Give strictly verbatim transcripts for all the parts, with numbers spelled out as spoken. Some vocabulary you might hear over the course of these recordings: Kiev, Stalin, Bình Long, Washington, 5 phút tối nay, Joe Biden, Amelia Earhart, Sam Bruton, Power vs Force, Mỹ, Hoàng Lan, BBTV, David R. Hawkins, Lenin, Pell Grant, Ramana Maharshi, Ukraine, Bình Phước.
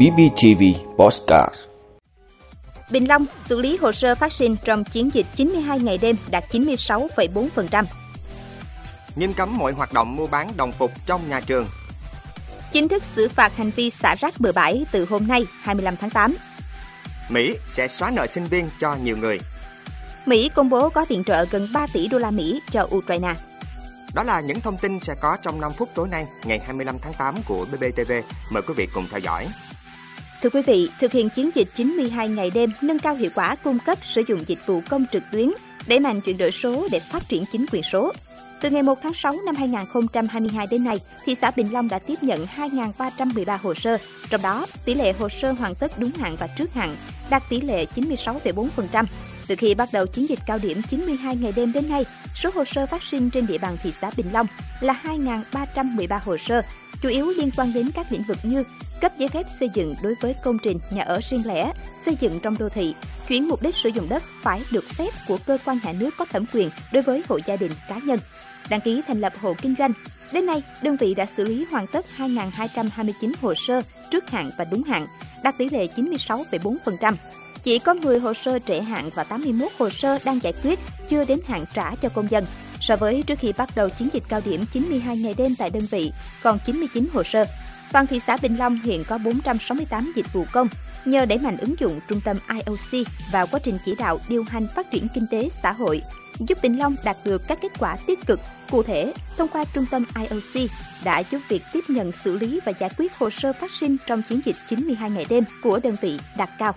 bê bê tê vê Podcast. Bình Long xử lý hồ sơ phát sinh trong chiến dịch chín mươi hai ngày đêm đạt chín mươi sáu phẩy bốn phần trăm. Nghiêm cấm mọi hoạt động mua bán đồng phục trong nhà trường. Chính thức xử phạt hành vi xả rác bừa bãi từ hôm nay hai mươi lăm tháng tám. Mỹ sẽ xóa nợ sinh viên cho nhiều người. Mỹ công bố có viện trợ gần ba tỷ đô la Mỹ cho Ukraine. Đó là những thông tin sẽ có trong năm phút tối nay, ngày hai mươi lăm tháng tám của bê bê tê vê. Mời quý vị cùng theo dõi. Thưa quý vị, thực hiện chiến dịch chín mươi hai ngày đêm, nâng cao hiệu quả cung cấp sử dụng dịch vụ công trực tuyến, đẩy mạnh chuyển đổi số để phát triển chính quyền số. Từ ngày một tháng sáu năm hai nghìn không trăm hai mươi hai đến nay, thị xã Bình Long đã tiếp nhận hai nghìn ba trăm mười ba hồ sơ, trong đó tỷ lệ hồ sơ hoàn tất đúng hạn và trước hạn đạt tỷ lệ chín mươi sáu phẩy bốn phần trăm. Từ khi bắt đầu chiến dịch cao điểm chín mươi hai ngày đêm đến nay, số hồ sơ phát sinh trên địa bàn thị xã Bình Long là hai nghìn ba trăm mười ba hồ sơ, chủ yếu liên quan đến các lĩnh vực như cấp giấy phép xây dựng đối với công trình nhà ở riêng lẻ, xây dựng trong đô thị, chuyển mục đích sử dụng đất phải được phép của cơ quan nhà nước có thẩm quyền đối với hộ gia đình cá nhân, đăng ký thành lập hộ kinh doanh. Đến nay, đơn vị đã xử lý hoàn tất hai nghìn hai trăm hai mươi chín hồ sơ trước hạn và đúng hạn, đạt tỷ lệ chín mươi sáu phẩy bốn phần trăm. Chỉ có mười hồ sơ trễ hạn và tám mươi mốt hồ sơ đang giải quyết, chưa đến hạn trả cho công dân. So với trước khi bắt đầu chiến dịch cao điểm chín mươi hai ngày đêm tại đơn vị, còn chín mươi chín hồ sơ. Toàn thị xã Bình Long hiện có bốn trăm sáu mươi tám dịch vụ công. Nhờ đẩy mạnh ứng dụng trung tâm i o xê vào quá trình chỉ đạo điều hành phát triển kinh tế xã hội, giúp Bình Long đạt được các kết quả tích cực. Cụ thể, thông qua trung tâm i o xê đã giúp việc tiếp nhận, xử lý và giải quyết hồ sơ phát sinh trong chiến dịch chín mươi hai ngày đêm của đơn vị đạt cao.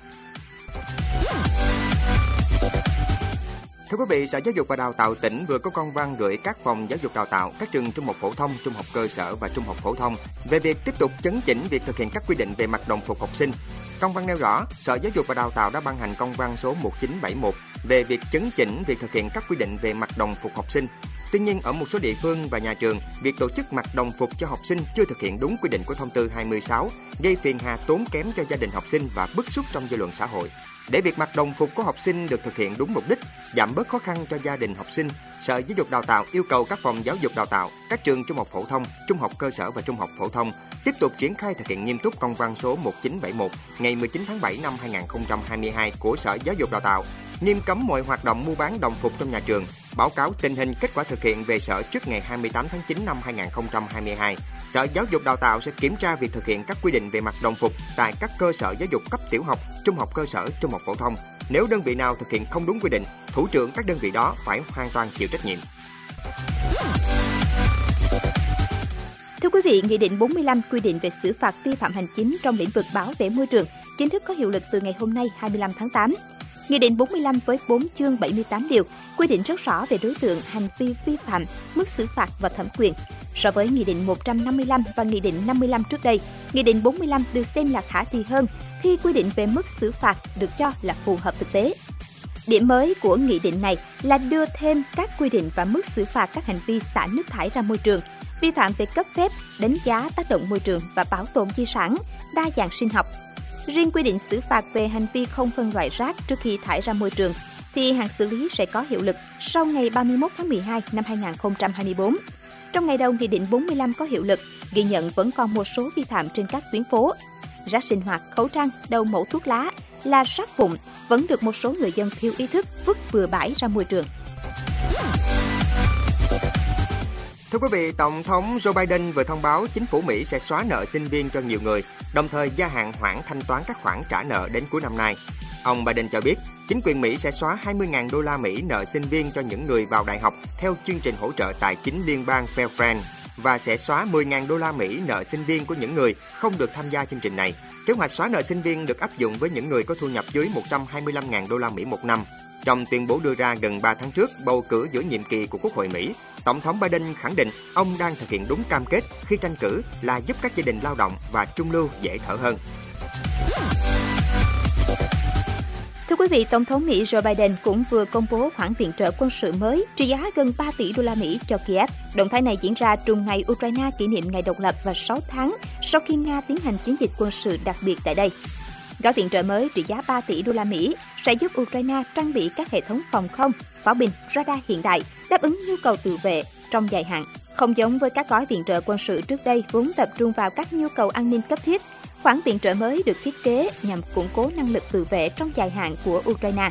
Thưa quý vị, Sở Giáo dục và Đào tạo tỉnh vừa có công văn gửi các phòng giáo dục đào tạo, các trường trung học phổ thông, trung học cơ sở và trung học phổ thông về việc tiếp tục chấn chỉnh việc thực hiện các quy định về mặc đồng phục học sinh. Công văn nêu rõ, Sở Giáo dục và Đào tạo đã ban hành công văn số một chín bảy mốt về việc chấn chỉnh việc thực hiện các quy định về mặc đồng phục học sinh. Tuy nhiên, ở một số địa phương và nhà trường, việc tổ chức mặc đồng phục cho học sinh chưa thực hiện đúng quy định của thông tư hai mươi sáu, gây phiền hà tốn kém cho gia đình học sinh và bức xúc trong dư luận xã hội. Để việc mặc đồng phục của học sinh được thực hiện đúng mục đích, giảm bớt khó khăn cho gia đình học sinh, Sở Giáo dục Đào tạo yêu cầu các phòng giáo dục đào tạo, các trường trung học phổ thông, trung học cơ sở và trung học phổ thông tiếp tục triển khai thực hiện nghiêm túc công văn số một chín bảy mốt ngày mười chín tháng bảy năm hai nghìn không trăm hai mươi hai của Sở Giáo dục Đào tạo, nghiêm cấm mọi hoạt động mua bán đồng phục trong nhà trường, báo cáo tình hình kết quả thực hiện về Sở trước ngày hai mươi tám tháng chín năm hai nghìn không trăm hai mươi hai. Sở Giáo dục Đào tạo sẽ kiểm tra việc thực hiện các quy định về mặc đồng phục tại các cơ sở giáo dục cấp tiểu học, trung học cơ sở, trung học phổ thông. Nếu đơn vị nào thực hiện không đúng quy định, thủ trưởng các đơn vị đó phải hoàn toàn chịu trách nhiệm. Thưa quý vị, Nghị định bốn mươi lăm quy định về xử phạt vi phạm hành chính trong lĩnh vực bảo vệ môi trường chính thức có hiệu lực từ ngày hôm nay hai mươi lăm tháng tám. Nghị định bốn mươi lăm với bốn chương bảy mươi tám điều quy định rất rõ về đối tượng, hành vi vi phạm, mức xử phạt và thẩm quyền. So với Nghị định một trăm năm mươi lăm và Nghị định năm mươi lăm trước đây, Nghị định bốn mươi lăm được xem là khả thi hơn khi quy định về mức xử phạt được cho là phù hợp thực tế. Điểm mới của nghị định này là đưa thêm các quy định và mức xử phạt các hành vi xả nước thải ra môi trường, vi phạm về cấp phép, đánh giá tác động môi trường và bảo tồn di sản, đa dạng sinh học. Riêng quy định xử phạt về hành vi không phân loại rác trước khi thải ra môi trường thì hạn xử lý sẽ có hiệu lực sau ngày ba mươi mốt tháng mười hai năm hai nghìn không trăm hai mươi bốn. Trong ngày đầu Nghị định bốn mươi lăm có hiệu lực, ghi nhận vẫn còn một số vi phạm trên các tuyến phố. Rác sinh hoạt, khẩu trang, đầu mẩu thuốc lá là rác vụn vẫn được một số người dân thiếu ý thức vứt bừa bãi ra môi trường. Thưa quý vị, Tổng thống Joe Biden vừa thông báo chính phủ Mỹ sẽ xóa nợ sinh viên cho nhiều người, đồng thời gia hạn hoãn thanh toán các khoản trả nợ đến cuối năm nay. Ông Biden cho biết, chính quyền Mỹ sẽ xóa hai mươi nghìn đô la Mỹ nợ sinh viên cho những người vào đại học theo chương trình hỗ trợ tài chính liên bang Pell Grant và sẽ xóa mười nghìn đô la Mỹ nợ sinh viên của những người không được tham gia chương trình này. Kế hoạch xóa nợ sinh viên được áp dụng với những người có thu nhập dưới một trăm hai mươi lăm nghìn đô la Mỹ một năm. Trong tuyên bố đưa ra gần ba tháng trước bầu cử giữa nhiệm kỳ của Quốc hội Mỹ, Tổng thống Biden khẳng định ông đang thực hiện đúng cam kết khi tranh cử là giúp các gia đình lao động và trung lưu dễ thở hơn. Thưa quý vị, Tổng thống Mỹ Joe Biden cũng vừa công bố khoản viện trợ quân sự mới trị giá gần ba tỷ đô la Mỹ cho Kiev. Động thái này diễn ra trùng ngày Ukraine kỷ niệm ngày độc lập và sáu tháng sau khi Nga tiến hành chiến dịch quân sự đặc biệt tại đây. Gói viện trợ mới trị giá ba tỷ đô la Mỹ sẽ giúp Ukraine trang bị các hệ thống phòng không, pháo binh, radar hiện đại, đáp ứng nhu cầu tự vệ trong dài hạn Không giống với các gói viện trợ quân sự trước đây vốn tập trung vào các nhu cầu an ninh cấp thiết, khoản viện trợ mới được thiết kế nhằm củng cố năng lực tự vệ trong dài hạn của Ukraine.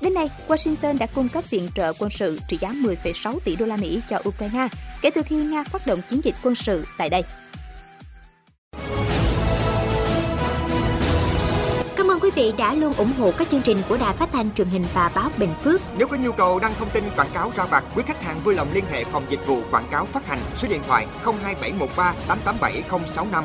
Đến nay, Washington đã cung cấp viện trợ quân sự trị giá mười phẩy sáu tỷ đô la Mỹ cho Ukraine kể từ khi Nga phát động chiến dịch quân sự tại đây. Cảm ơn quý vị đã luôn ủng hộ các chương trình của Đài Phát thanh Truyền hình và Báo Bình Phước. Nếu có nhu cầu đăng thông tin quảng cáo ra vặt, quý khách hàng vui lòng liên hệ phòng dịch vụ quảng cáo phát hành số điện thoại không hai bảy một ba tám tám bảy không sáu năm.